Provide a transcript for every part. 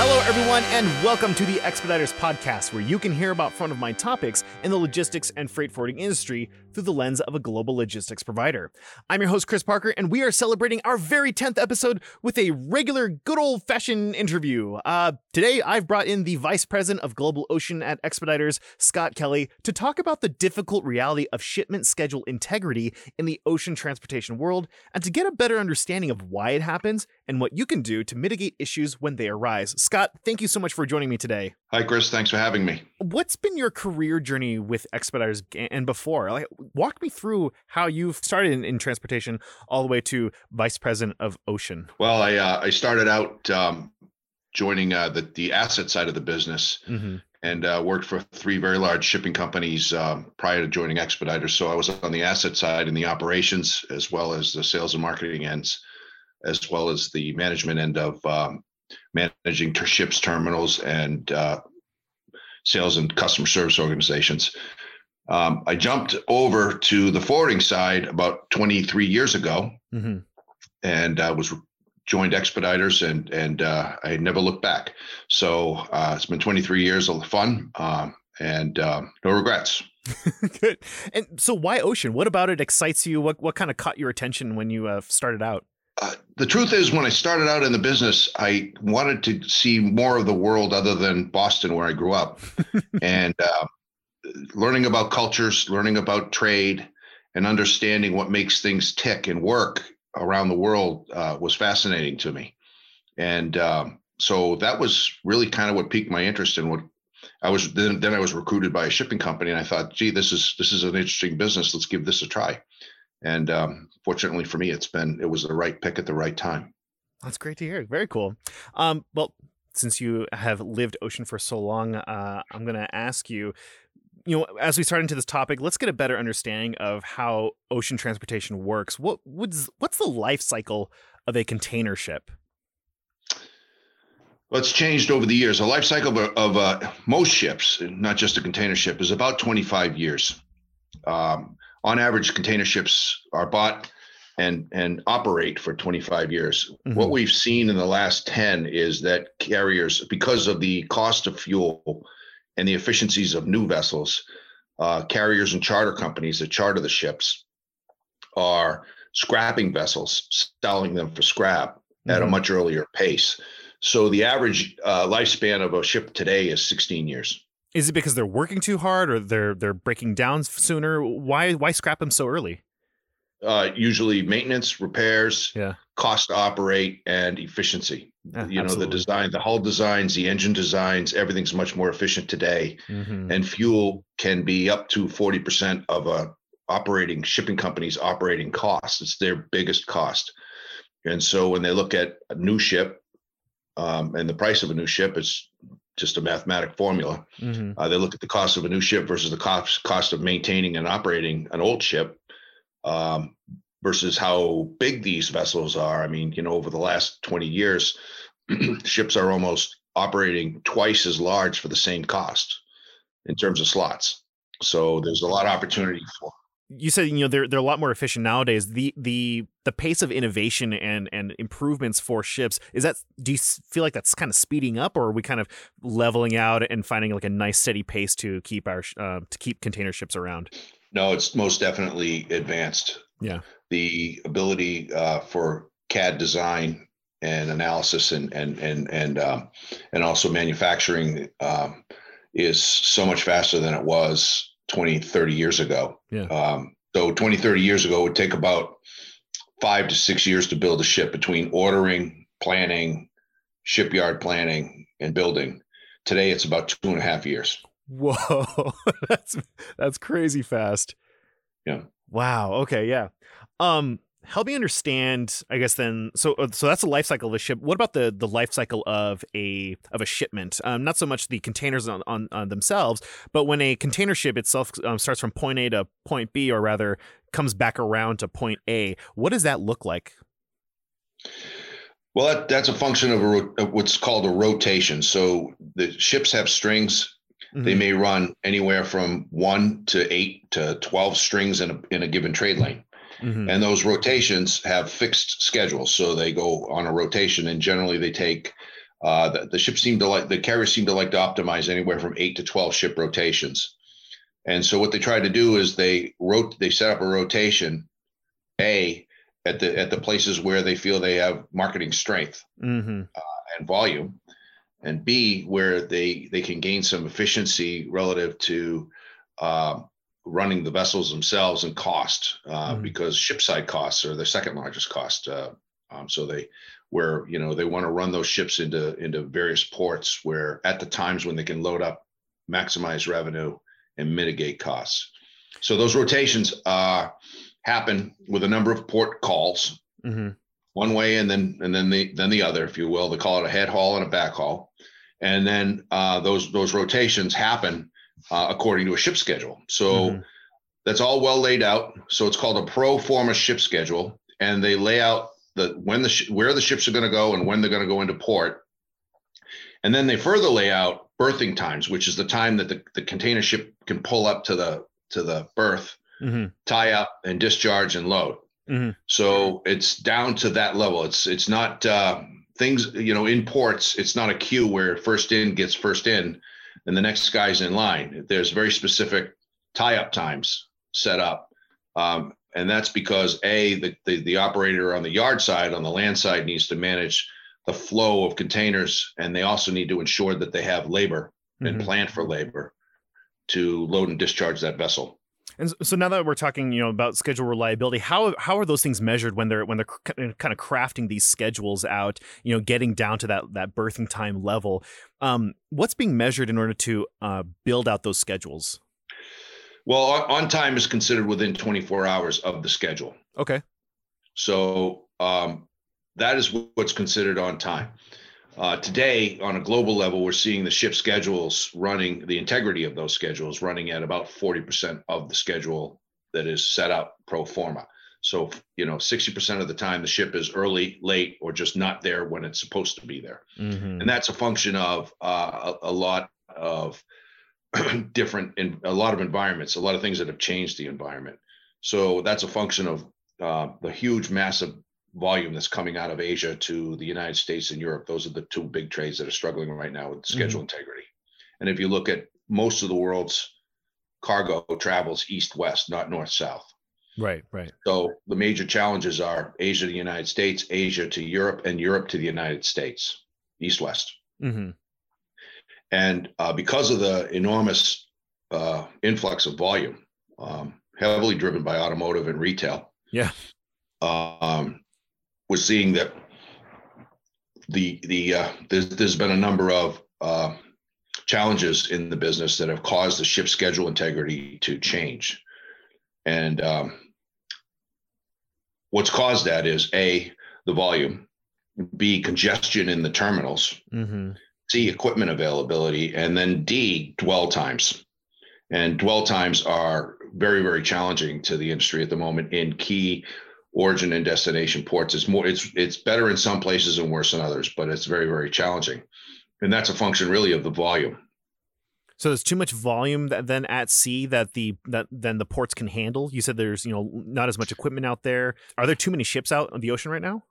Hello, everyone, and welcome to the Expeditors podcast, where you can hear about front-of-mind topics in the logistics and freight forwarding industry through the lens of a global logistics provider. I'm your host, Chris Parker, and we are celebrating our very 10th episode with a regular, good old-fashioned interview. Today, I've brought in the Vice President of Global Ocean at Expeditors, Scott Kelly, to talk about the difficult reality of shipment schedule integrity in the ocean transportation world, and to get a better understanding of why it happens and what you can do to mitigate issues when they arise. Scott, thank you so much for joining me today. Hi, Chris. Thanks for having me. What's been your career journey with Expeditors and before? Walk me through how you've started in transportation all the way to Vice President of Ocean. Well, I started out joining the asset side of the business and worked for three very large shipping companies prior to joining Expeditors. So I was on the asset side and the operations, as well as the sales and marketing ends, as well as the management end of managing ships, terminals, and sales and customer service organizations. I jumped over to the forwarding side about 23 years ago, and I was joined Expeditors, and I never looked back. So it's been 23 years of fun and no regrets. Good. And so, why ocean? What about it excites you? What kind of caught your attention when you started out? The truth is, when I started out in the business, I wanted to see more of the world other than Boston, where I grew up, and learning about cultures, learning about trade, and understanding what makes things tick and work around the world was fascinating to me. And so that was really kind of what piqued my interest in what I was. Then I was recruited by a shipping company, and I thought, gee, this is an interesting business. Let's give this a try. And fortunately for me, it was the right pick at the right time. That's great to hear. Very cool. Well, since you have lived ocean for so long, I'm going to ask you, as we start into this topic, let's get a better understanding of how ocean transportation works. What's the life cycle of a container ship? Well, it's changed over the years. The life cycle of most ships, not just a container ship, is about 25 years. On average, container ships are bought and operate for 25 years. What we've seen in the last 10 is that carriers, because of the cost of fuel and the efficiencies of new vessels, carriers and charter companies that charter the ships are scrapping vessels, selling them for scrap at a much earlier pace. So the average lifespan of a ship today is 16 years. Is it because they're working too hard, or they're breaking down sooner? Why scrap them so early? Usually maintenance, repairs, cost to operate, and efficiency. The design, the hull designs, the engine designs, everything's much more efficient today. And fuel can be up to 40% of a operating shipping company's operating cost. It's their biggest cost. And so when they look at a new ship and the price of a new ship, it's just a mathematic formula. They look at the cost of a new ship versus the cost of maintaining and operating an old ship versus how big these vessels are. I mean, over the last 20 years, ships are almost operating twice as large for the same cost in terms of slots. So there's a lot of opportunity for. You said, they're a lot more efficient nowadays. The pace of innovation and improvements for ships, do you feel like that's kind of speeding up, or are we kind of leveling out and finding like a nice steady pace to keep our, to keep container ships around? No, it's most definitely advanced. Yeah. The ability, for CAD design and analysis and also manufacturing, is so much faster than it was 20, 30 years ago. Yeah. So 20, 30 years ago, it would take about 5 to 6 years to build a ship between ordering, planning, shipyard planning, and building. Today, it's about 2.5 years. Whoa, that's crazy fast. Yeah. Wow. Okay. Yeah. Help me understand, I guess, then. So that's the life cycle of a ship. What about the life cycle of a shipment? Not so much the containers on themselves, but when a container ship itself starts from point A to point B, or rather comes back around to point A, what does that look like? Well, that's a function of what's called a rotation. So the ships have strings. They may run anywhere from 1 to 8 to 12 strings in a given trade lane. And those rotations have fixed schedules. So they go on a rotation, and generally they take The ship seemed to like, the carrier seemed to like to optimize anywhere from 8 to 12 ship rotations. And so what they tried to do is they set up a rotation A at the places where they feel they have marketing strength and volume, and B, where they can gain some efficiency relative to running the vessels themselves and cost, because shipside costs are the second largest cost. So they want to run those ships into various ports where at the times when they can load up, maximize revenue and mitigate costs. So those rotations happen with a number of port calls, one way and then the other, if you will. They call it a head haul and a back haul, and then those rotations happen according to a ship schedule. So that's all well laid out. So it's called a pro forma ship schedule, and they lay out where the ships are going to go and when they're going to go into port. And then they further lay out berthing times, which is the time that the container ship can pull up to the berth, tie up and discharge and load. So it's down to that level. It's not things, in ports, it's not a queue where first in gets first in and the next guy's in line. There's very specific tie up times set up. And that's because the operator on the yard side, on the land side, needs to manage the flow of containers, and they also need to ensure that they have labor and plan for labor to load and discharge that vessel. And so now that we're talking, about schedule reliability, how are those things measured when they're kind of crafting these schedules out? Getting down to that berthing time level. What's being measured in order to build out those schedules? Well, on time is considered within 24 hours of the schedule. Okay. So that is what's considered on time. Today, on a global level, we're seeing the ship schedules running, the integrity of those schedules running at about 40% of the schedule that is set up pro forma. So, 60% of the time the ship is early, late, or just not there when it's supposed to be there. And that's a function of a lot of different, in a lot of environments, a lot of things that have changed the environment. So that's a function of the huge, massive volume that's coming out of Asia to the United States and Europe. Those are the two big trades that are struggling right now with schedule integrity. And if you look at most of the world's cargo travels east-west, not north-south. Right. So the major challenges are Asia to the United States, Asia to Europe, and Europe to the United States, east-west. And because of the enormous influx of volume, heavily driven by automotive and retail, we're seeing that there's been a number of challenges in the business that have caused the ship schedule integrity to change. And what's caused that is A, the volume, B, congestion in the terminals, C, equipment availability, and then D, dwell times. And dwell times are very, very challenging to the industry at the moment in key origin and destination ports. It's better in some places and worse in others, but it's very, very challenging. And that's a function really of the volume. So there's too much volume then at sea that the ports can handle. You said there's, not as much equipment out there. Are there too many ships out on the ocean right now?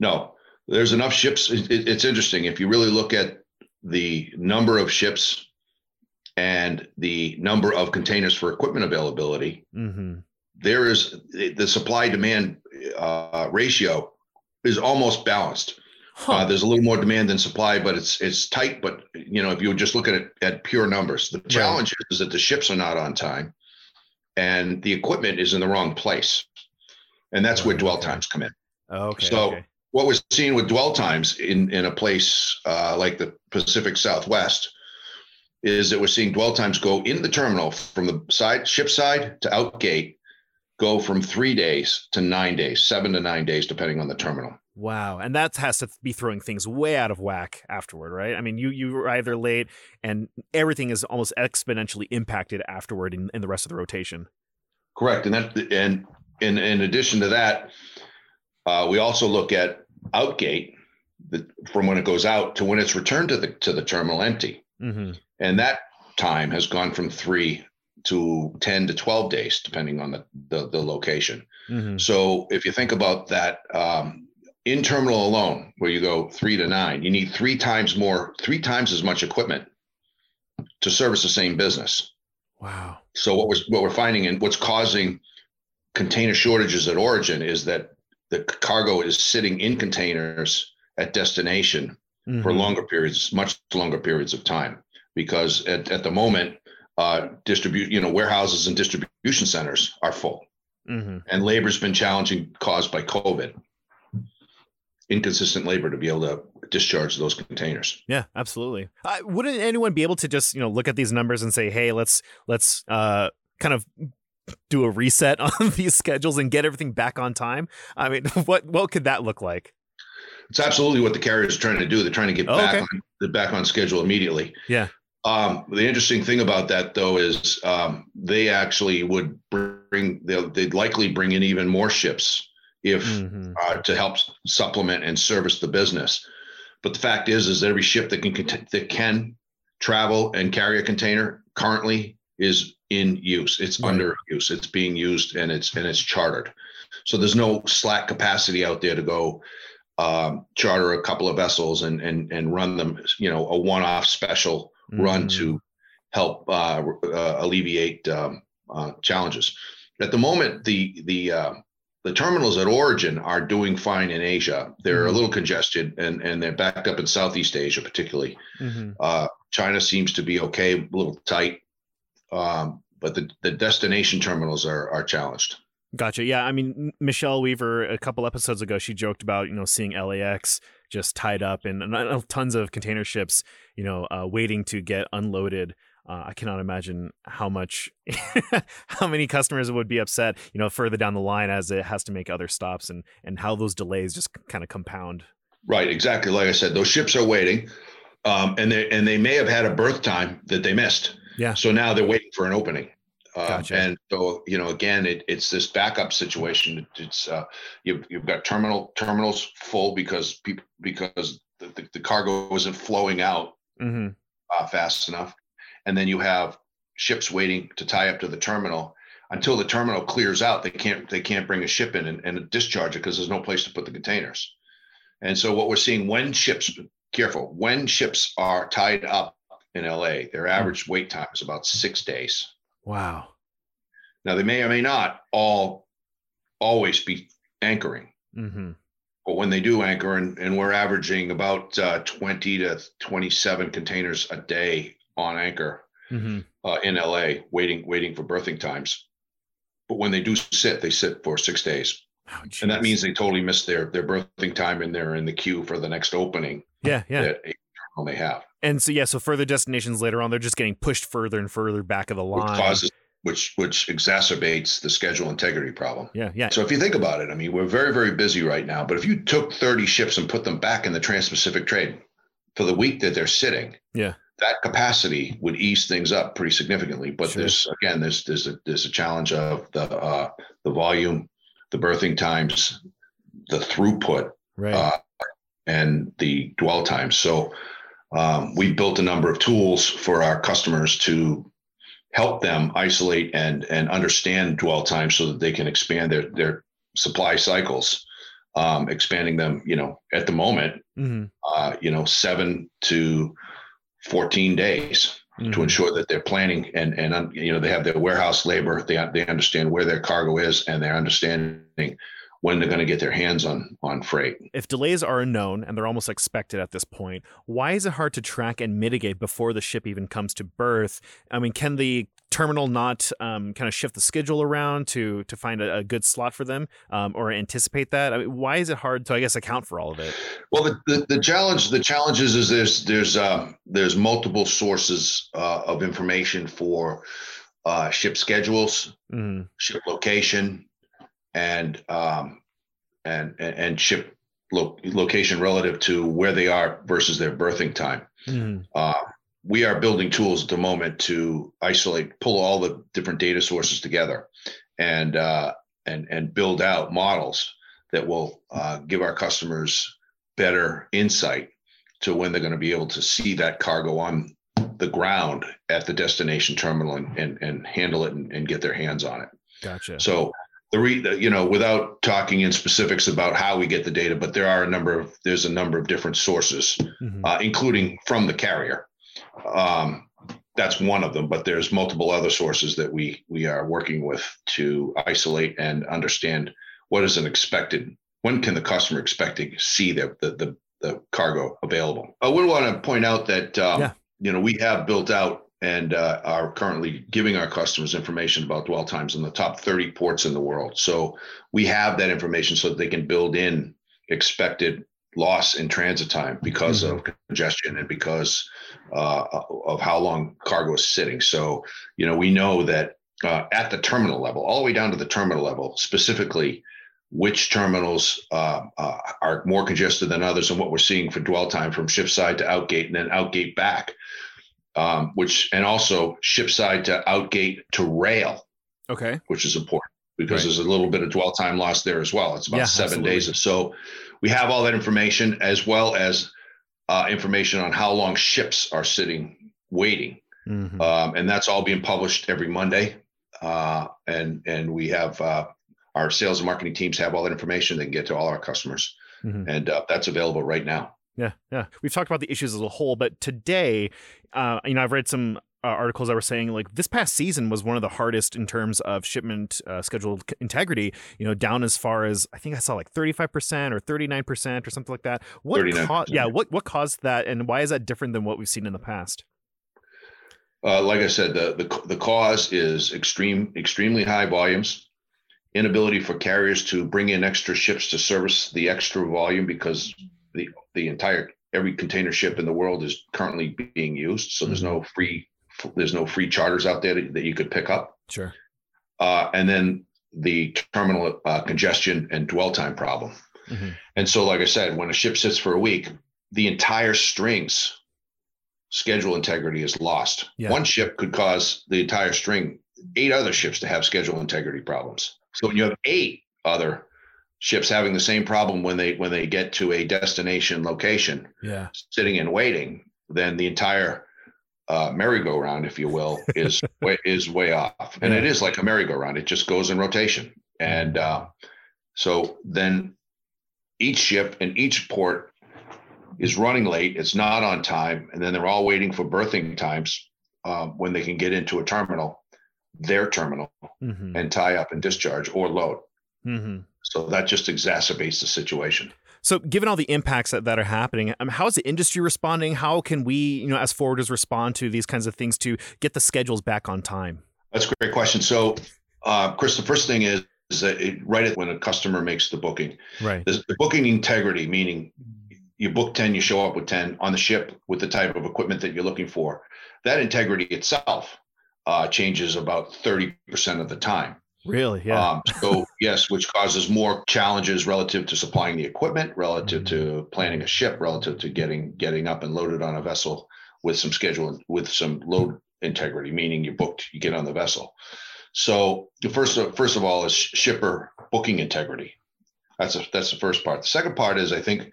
No. There's enough ships. It's interesting. If you really look at the number of ships and the number of containers for equipment availability, there is the supply demand ratio is almost balanced. There's a little more demand than supply, but it's tight. But, if you were just looking at pure numbers, the challenge is that the ships are not on time and the equipment is in the wrong place. And that's where dwell times come in. Okay. What we're seeing with dwell times in a place like the Pacific Southwest is that we're seeing dwell times go in the terminal from the ship side to out gate, go from 3 days to 9 days, 7 to 9 days, depending on the terminal. Wow. And that has to be throwing things way out of whack afterward, right? I mean, you arrive there late and everything is almost exponentially impacted afterward in the rest of the rotation. Correct. And and in addition to that, we also look at outgate, from when it goes out to when it's returned to the terminal empty, and that time has gone from 3 to 10 to 12 days, depending on the location. So if you think about that, in terminal alone, where you go 3 to 9, you need three times as much equipment to service the same business. Wow. So what we're finding and what's causing container shortages at origin is that the cargo is sitting in containers at destination mm-hmm. for much longer periods of time, because at the moment, warehouses and distribution centers are full, mm-hmm. and labor's been challenging, caused by COVID. Inconsistent labor to be able to discharge those containers. Yeah, absolutely. Wouldn't anyone be able to just look at these numbers and say, hey, let's kind of do a reset on these schedules and get everything back on time? I mean, what could that look like? It's absolutely what the carriers are trying to do. They're trying to get back on schedule immediately. Yeah. The interesting thing about that, though, is they actually would they'd likely bring in even more ships if mm-hmm. To help supplement and service the business. But the fact is that every ship that can travel and carry a container currently is in use. It's right. under use. It's being used and it's chartered. So there's no slack capacity out there to go charter a couple of vessels and run them, a one-off special mm-hmm. run to help alleviate challenges. At the moment, the terminals at origin are doing fine in Asia. They're mm-hmm. a little congested and they're backed up in Southeast Asia, particularly. Mm-hmm. China seems to be okay, a little tight, but the destination terminals are challenged. Gotcha. Yeah. I mean, Michelle Weaver, a couple episodes ago, she joked about, seeing LAX just tied up and tons of container ships, waiting to get unloaded. I cannot imagine how many customers would be upset, further down the line as it has to make other stops and how those delays just kind of compound. Right. Exactly. Like I said, those ships are waiting and they may have had a berth time that they missed. Yeah. So now they're waiting for an opening. Gotcha. And so, again, it's this backup situation. It's you've got terminals full because the cargo isn't flowing out mm-hmm. Fast enough. And then you have ships waiting to tie up to the terminal. Until the terminal clears out, they can't bring a ship in and discharge it because there's no place to put the containers. And so what we're seeing when ships are tied up in LA, their average wait time is about 6 days. Wow. Now, they may or may not always be anchoring. Mm-hmm. But when they do anchor, and we're averaging about 20 to 27 containers a day on anchor mm-hmm. In LA, waiting for berthing times. But when they do sit, they sit for 6 days. Oh, and that means they totally miss their berthing time, and they're in the queue for the next opening. Yeah, yeah. They have. And so, yeah, so further destinations later on, they're just getting pushed further and further back of the line. Which exacerbates the schedule integrity problem. Yeah, yeah. So if you think about it, I mean, we're very, very busy right now, but if you took 30 ships and put them back in the Trans Pacific trade for the week that they're sitting, yeah, that capacity would ease things up pretty significantly. But sure. there's a challenge of the volume, the berthing times, the throughput, right. And the dwell times. So we built a number of tools for our customers to help them isolate and understand dwell time so that they can expand their supply cycles, expanding them, at the moment, mm-hmm. 7 to 14 days mm-hmm. to ensure that they're planning and they have their warehouse labor. They understand where their cargo is, and they're understanding when they're going to get their hands on freight. If delays are unknown and they're almost expected at this point, why is it hard to track and mitigate before the ship even comes to berth? I mean, can the terminal not kind of shift the schedule around to find a good slot for them or anticipate that? I mean, why is it hard to, I guess, account for all of it? Well, the challenges is there's multiple sources of information for ship schedules, mm-hmm. ship location, and ship location relative to where they are versus their berthing time. Mm. We are building tools at the moment to pull all the different data sources together and build out models that will give our customers better insight to when they're going to be able to see that cargo on the ground at the destination terminal and handle it and get their hands on it. Gotcha. So without talking in specifics about how we get the data, but there's a number of different sources, mm-hmm. Including from the carrier. That's one of them, but there's multiple other sources that we are working with to isolate and understand what is an expected, when can the customer expect to see the cargo available. I would want to point out that, we have built out and are currently giving our customers information about dwell times in the top 30 ports in the world. So we have that information so that they can build in expected loss in transit time because mm-hmm. of congestion and because of how long cargo is sitting. So, we know that at the terminal level, all the way down to the terminal level, specifically which terminals are more congested than others and what we're seeing for dwell time from ship side to outgate and then outgate back, and also ship side to outgate to rail, okay, which is important because right. There's a little bit of dwell time loss there as well. It's about 7 days or so. We have all that information as well as information on how long ships are sitting waiting. Mm-hmm. And that's all being published every Monday. And we have our sales and marketing teams have all that information. They can get to all our customers. Mm-hmm. And that's available right now. Yeah. We've talked about the issues as a whole, but today, I've read some articles that were saying like this past season was one of the hardest in terms of shipment scheduled integrity, down as far as I think I saw like 35% or 39% or something like that. What caused that? And why is that different than what we've seen in the past? Like I said, the cause is extremely high volumes, inability for carriers to bring in extra ships to service the extra volume because every container ship in the world is currently being used. So there's no free charters out there that you could pick up. Sure. And then the terminal congestion and dwell time problem. Mm-hmm. And so, like I said, when a ship sits for a week, the entire string's schedule integrity is lost. Yeah. One ship could cause the entire string, 8 other ships to have schedule integrity problems. So when you have 8 other ships having the same problem when they get to a destination location, sitting and waiting, then the entire merry-go-round, if you will, is way off. And it is like a merry-go-round. It just goes in rotation. And so then each ship in each port is running late. It's not on time. And then they're all waiting for berthing times when they can get into a terminal, their terminal, mm-hmm. and tie up and discharge or load. Mm-hmm. So that just exacerbates the situation. So given all the impacts that are happening, how is the industry responding? How can we, as forwarders, respond to these kinds of things to get the schedules back on time? That's a great question. So, Chris, the first thing is that when a customer makes the booking, right? The booking integrity, meaning you book 10, you show up with 10 on the ship with the type of equipment that you're looking for. That integrity itself changes about 30% of the time. Really? Yeah. So yes, which causes more challenges relative to supplying the equipment, relative mm-hmm. to planning a ship, relative to getting up and loaded on a vessel with some schedule, with some load integrity, meaning you booked, you get on the vessel. So the first of all is shipper booking integrity. That's the first part. The second part is, I think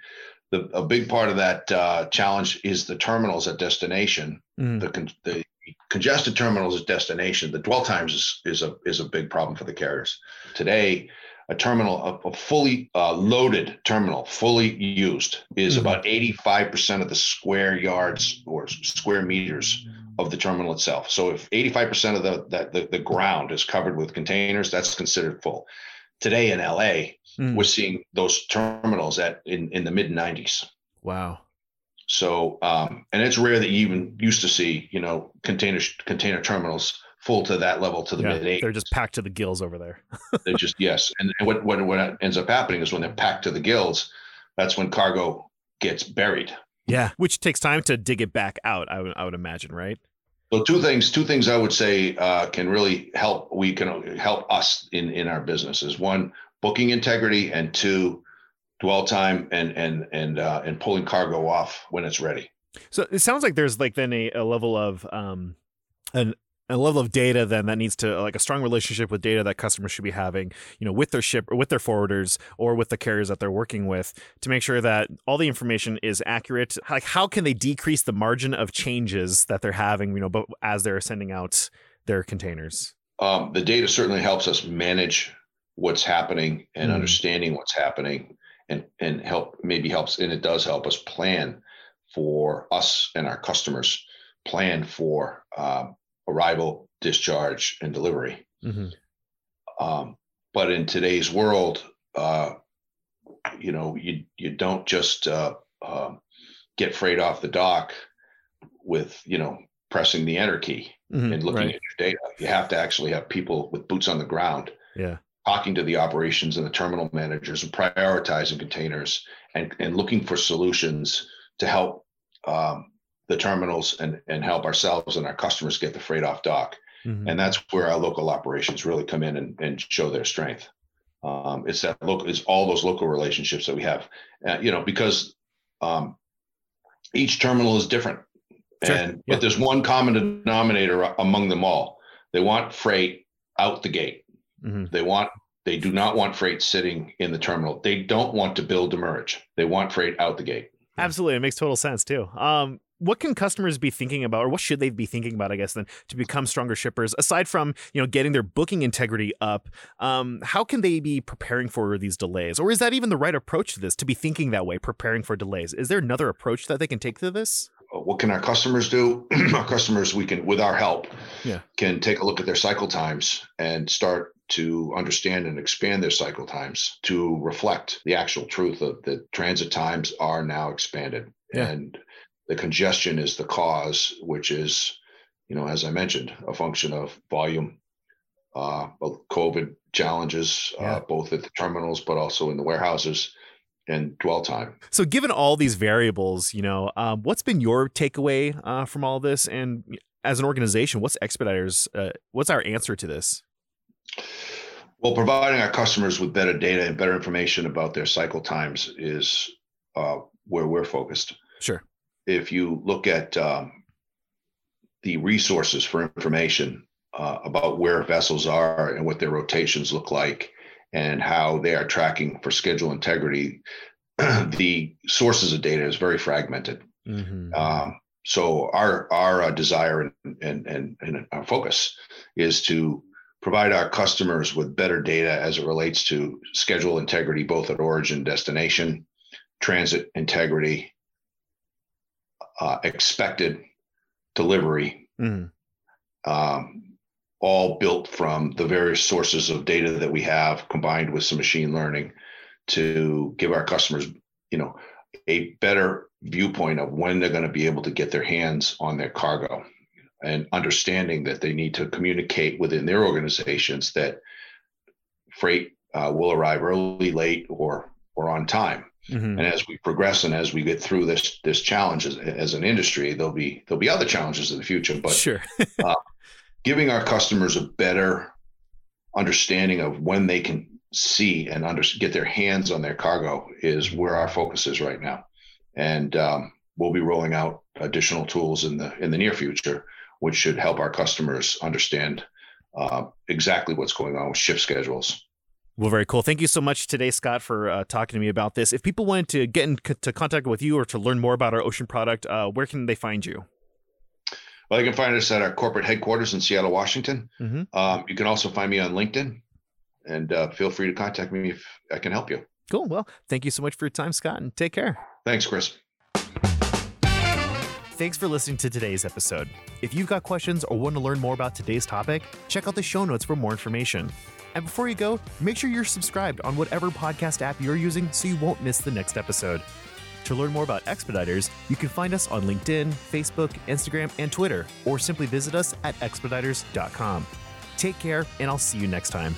a big part of that challenge is the terminals at destination, mm-hmm. the congested terminals at destination. The dwell times is a big problem for the carriers. Today, a terminal, a fully loaded terminal, fully used, is mm-hmm. about 85% of the square yards or square meters of the terminal itself. So if 85% of the ground is covered with containers, that's considered full. Today in LA, we're seeing those terminals in the mid-90s. Wow. So, and it's rare that you even used to see, container terminals full to that level, to the mid-80s. They're just packed to the gills over there. They're just, yes. And what ends up happening is when they're packed to the gills, that's when cargo gets buried. Yeah, which takes time to dig it back out, I would imagine, right? So two things I would say can really help. We can help us in our businesses. One, booking integrity, and two, dwell time and pulling cargo off when it's ready. So it sounds like there's like then a level of a level of data then that needs to, like, a strong relationship with data that customers should be having, with their ship or with their forwarders or with the carriers that they're working with, to make sure that all the information is accurate. Like, how can they decrease the margin of changes that they're having, as they're sending out their containers? The data certainly helps us manage what's happening and understanding what's happening, and help maybe helps. And it does help us plan for us and our customers, plan for arrival, discharge, and delivery. But in today's world, you know, you don't just get freight off the dock with, you know, pressing the enter key and looking at your data. You have to actually have people with boots on the ground, talking to the operations and the terminal managers and prioritizing containers and looking for solutions to help the terminals and help ourselves and our customers get the freight off dock. And that's where our local operations really come in and show their strength. It's that local, it's all those local relationships that we have, you know, because each terminal is different. But there's one common denominator among them all. They want freight out the gate. They do not want freight sitting in the terminal. They don't want to build demurrage. They want freight out the gate. Absolutely. It makes total sense too. What can customers be thinking about, or what should they be thinking about, I guess, then, to become stronger shippers? Aside from, you know, getting their booking integrity up, how can they be preparing for these delays? Or is that even the right approach to this, to be thinking that way, preparing for delays? Is there another approach that they can take to this? What can our customers do? Our customers, we can, with our help, can take a look at their cycle times and start to understand and expand their cycle times to reflect the actual truth of the transit times are now expanded. And the congestion is the cause, which is, you know, as I mentioned, a function of volume, COVID challenges, both at the terminals, but also in the warehouses, and dwell time. So given all these variables, you know, what's been your takeaway from all this? And as an organization, what's Expeditors, what's our answer to this? Well, providing our customers with better data and better information about their cycle times is where we're focused. Sure. If you look at the resources for information about where vessels are and what their rotations look like and how they are tracking for schedule integrity, the sources of data is very fragmented. So our desire and our focus is to provide our customers with better data as it relates to schedule integrity, both at origin, destination, transit integrity, expected delivery, all built from the various sources of data that we have, combined with some machine learning, to give our customers, you know, a better viewpoint of when they're going to be able to get their hands on their cargo, and understanding that they need to communicate within their organizations that freight will arrive early, late, or on time. And as we progress and as we get through this challenge as an industry, there'll be other challenges in the future. But giving our customers a better understanding of when they can see and get their hands on their cargo is where our focus is right now. And we'll be rolling out additional tools in the near future, which should help our customers understand exactly what's going on with ship schedules. Well, very cool. Thank you so much today, Scott, for talking to me about this. If people wanted to get into contact with you or to learn more about our Ocean product, where can they find you? Well, you can find us at our corporate headquarters in Seattle, Washington. You can also find me on LinkedIn, and feel free to contact me if I can help you. Cool. Well, thank you so much for your time, Scott, and take care. Thanks, Chris. Thanks for listening to today's episode. If you've got questions or want to learn more about today's topic, check out the show notes for more information. And before you go, make sure you're subscribed on whatever podcast app you're using so you won't miss the next episode. To learn more about Expeditors, you can find us on LinkedIn, Facebook, Instagram, and Twitter, or simply visit us at expeditors.com. Take care, and I'll see you next time.